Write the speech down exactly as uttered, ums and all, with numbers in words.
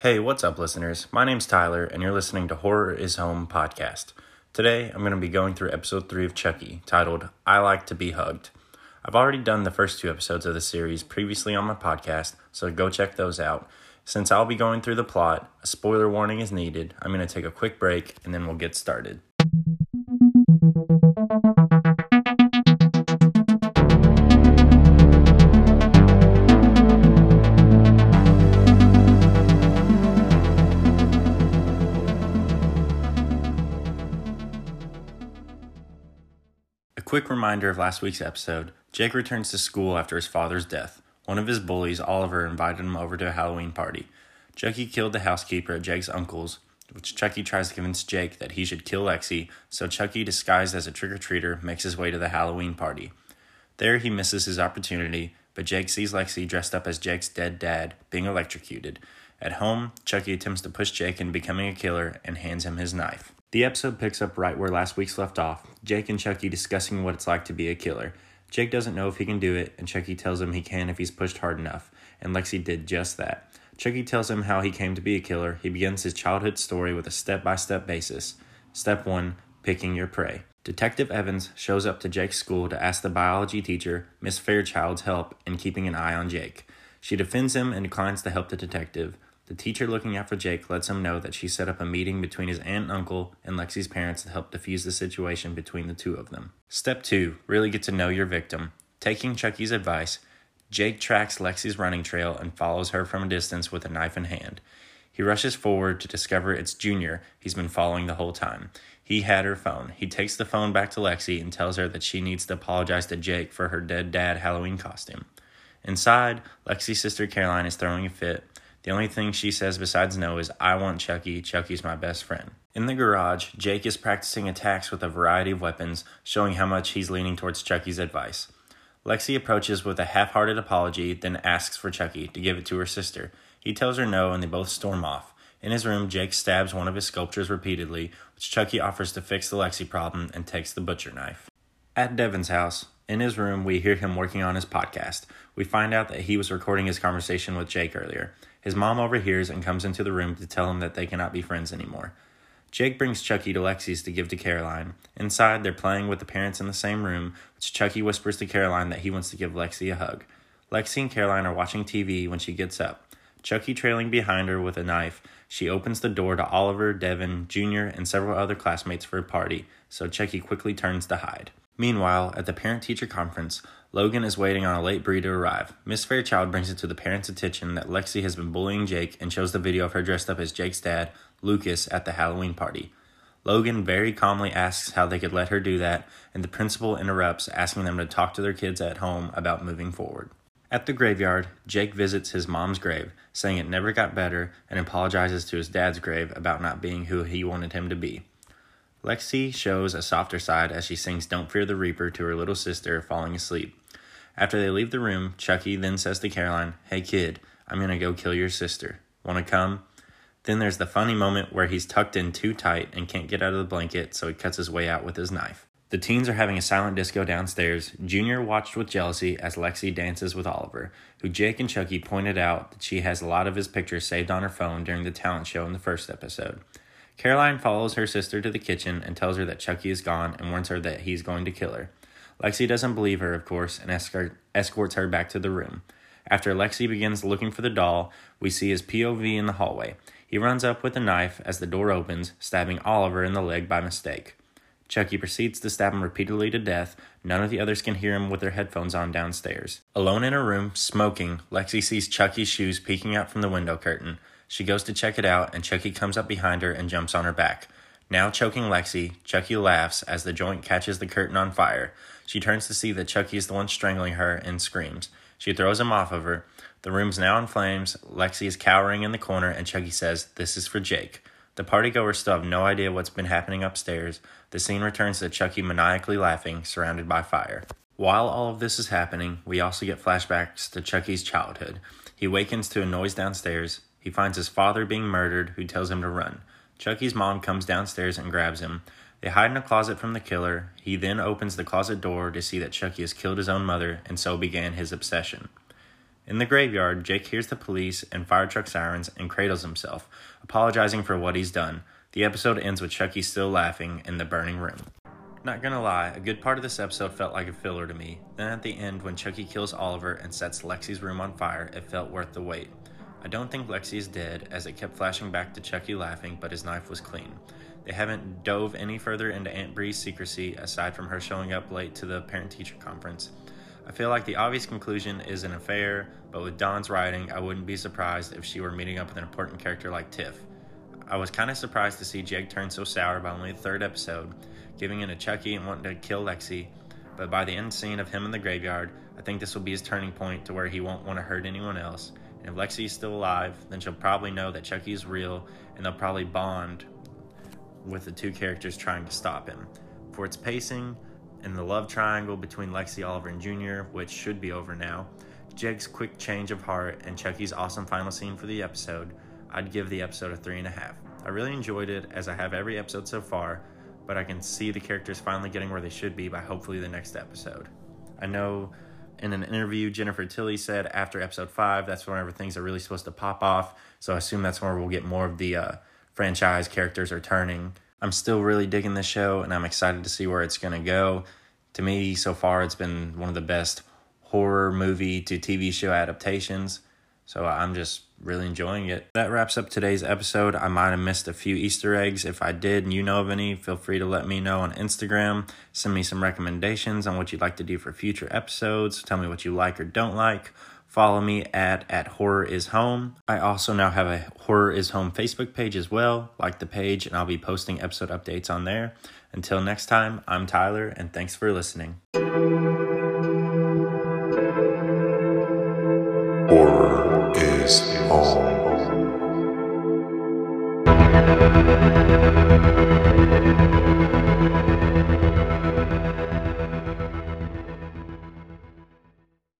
Hey, what's up, listeners? My name's Tyler, and you're listening to Horror is Home podcast. Today, I'm going to be going through episode three of Chucky, titled, I Like to Be Hugged. I've already done the first two episodes of the series previously on my podcast, so go check those out. Since I'll be going through the plot, a spoiler warning is needed. I'm going to take a quick break, and then we'll get started. Quick reminder of last week's episode, Jake returns to school after his father's death. One of his bullies, Oliver, invited him over to a Halloween party. Chucky killed the housekeeper at Jake's uncle's, which Chucky tries to convince Jake that he should kill Lexi, so Chucky, disguised as a trick-or-treater, makes his way to the Halloween party. There he misses his opportunity, but Jake sees Lexi dressed up as Jake's dead dad, being electrocuted. At home, Chucky attempts to push Jake into becoming a killer and hands him his knife. The episode picks up right where last week's left off, Jake and Chucky discussing what it's like to be a killer. Jake doesn't know if he can do it, and Chucky tells him he can if he's pushed hard enough, and Lexi did just that. Chucky tells him how he came to be a killer. He begins his childhood story with a step-by-step basis. Step one, picking your prey. Detective Evans shows up to Jake's school to ask the biology teacher, Miss Fairchild's help in keeping an eye on Jake. She defends him and declines to help the detective. The teacher looking out for Jake lets him know that she set up a meeting between his aunt and uncle and Lexi's parents to help defuse the situation between the two of them. Step two, really get to know your victim. Taking Chucky's advice, Jake tracks Lexi's running trail and follows her from a distance with a knife in hand. He rushes forward to discover it's Junior he's been following the whole time. He had her phone. He takes the phone back to Lexi and tells her that she needs to apologize to Jake for her dead dad Halloween costume. Inside, Lexi's sister Caroline is throwing a fit. The only thing she says besides no is, I want Chucky, Chucky's my best friend. In the garage, Jake is practicing attacks with a variety of weapons, showing how much he's leaning towards Chucky's advice. Lexi approaches with a half-hearted apology, then asks for Chucky to give it to her sister. He tells her no, and they both storm off. In his room, Jake stabs one of his sculptures repeatedly, which Chucky offers to fix the Lexi problem and takes the butcher knife. At Devin's house, in his room, we hear him working on his podcast. We find out that he was recording his conversation with Jake earlier. His mom overhears and comes into the room to tell him that they cannot be friends anymore. Jake brings Chucky to Lexi's to give to Caroline. Inside, they're playing with the parents in the same room, which Chucky whispers to Caroline that he wants to give Lexi a hug. Lexi and Caroline are watching T V when she gets up. Chucky trailing behind her with a knife, she opens the door to Oliver, Devin, Junior, and several other classmates for a party, so Chucky quickly turns to hide. Meanwhile, at the parent-teacher conference, Logan is waiting on a late breed to arrive. Miss Fairchild brings it to the parents' attention that Lexi has been bullying Jake and shows the video of her dressed up as Jake's dad, Lucas, at the Halloween party. Logan very calmly asks how they could let her do that, and the principal interrupts, asking them to talk to their kids at home about moving forward. At the graveyard, Jake visits his mom's grave, saying it never got better, and apologizes to his dad's grave about not being who he wanted him to be. Lexi shows a softer side as she sings Don't Fear the Reaper to her little sister falling asleep. After they leave the room, Chucky then says to Caroline, Hey kid, I'm gonna go kill your sister. Wanna come? Then there's the funny moment where he's tucked in too tight and can't get out of the blanket, so he cuts his way out with his knife. The teens are having a silent disco downstairs. Junior watched with jealousy as Lexi dances with Oliver, who Jake and Chucky pointed out that she has a lot of his pictures saved on her phone during the talent show in the first episode. Caroline follows her sister to the kitchen and tells her that Chucky is gone and warns her that he's going to kill her. Lexi doesn't believe her, of course, and escort- escorts her back to the room. After Lexi begins looking for the doll, we see his P O V in the hallway. He runs up with a knife as the door opens, stabbing Oliver in the leg by mistake. Chucky proceeds to stab him repeatedly to death. None of the others can hear him with their headphones on downstairs. Alone in her room, smoking, Lexi sees Chucky's shoes peeking out from the window curtain. She goes to check it out, and Chucky comes up behind her and jumps on her back. Now choking Lexi, Chucky laughs as the joint catches the curtain on fire. She turns to see that Chucky is the one strangling her and screams. She throws him off of her. The room's now in flames. Lexi is cowering in the corner, and Chucky says, This is for Jake. The partygoers still have no idea what's been happening upstairs. The scene returns to Chucky maniacally laughing, surrounded by fire. While all of this is happening, we also get flashbacks to Chucky's childhood. He wakens to a noise downstairs. He finds his father being murdered, who tells him to run. Chucky's mom comes downstairs and grabs him. They hide in a closet from the killer. He then opens the closet door to see that Chucky has killed his own mother, and so began his obsession. In the graveyard, Jake hears the police and fire truck sirens and cradles himself, apologizing for what he's done. The episode ends with Chucky still laughing in the burning room. Not gonna lie, a good part of this episode felt like a filler to me. Then at the end, when Chucky kills Oliver and sets Lexi's room on fire, it felt worth the wait. I don't think Lexi is dead, as it kept flashing back to Chucky laughing, but his knife was clean. They haven't dove any further into Aunt Bree's secrecy, aside from her showing up late to the parent-teacher conference. I feel like the obvious conclusion is an affair, but with Dawn's writing, I wouldn't be surprised if she were meeting up with an important character like Tiff. I was kind of surprised to see Jake turn so sour by only the third episode, giving in to Chucky and wanting to kill Lexi, but by the end scene of him in the graveyard, I think this will be his turning point to where he won't want to hurt anyone else, and if Lexi is still alive, then she'll probably know that Chucky is real, and they'll probably bond with the two characters trying to stop him. For its pacing, and the love triangle between Lexi, Oliver, and Junior, which should be over now, Jake's quick change of heart, and Chucky's awesome final scene for the episode, I'd give the episode a three and a half. I really enjoyed it, as I have every episode so far, but I can see the characters finally getting where they should be by hopefully the next episode. I know in an interview, Jennifer Tilly said after episode five, that's whenever things are really supposed to pop off, so I assume that's where we'll get more of the uh, franchise characters returning. I'm still really digging this show, and I'm excited to see where it's going to go. To me, so far, it's been one of the best horror movie to T V show adaptations, so I'm just really enjoying it. That wraps up today's episode. I might have missed a few Easter eggs. If I did and you know of any, feel free to let me know on Instagram. Send me some recommendations on what you'd like to do for future episodes. Tell me what you like or don't like. Follow me at, at Horror is Home. I also now have a Horror is Home Facebook page as well. Like the page, and I'll be posting episode updates on there. Until next time, I'm Tyler, and thanks for listening. Horror is Home.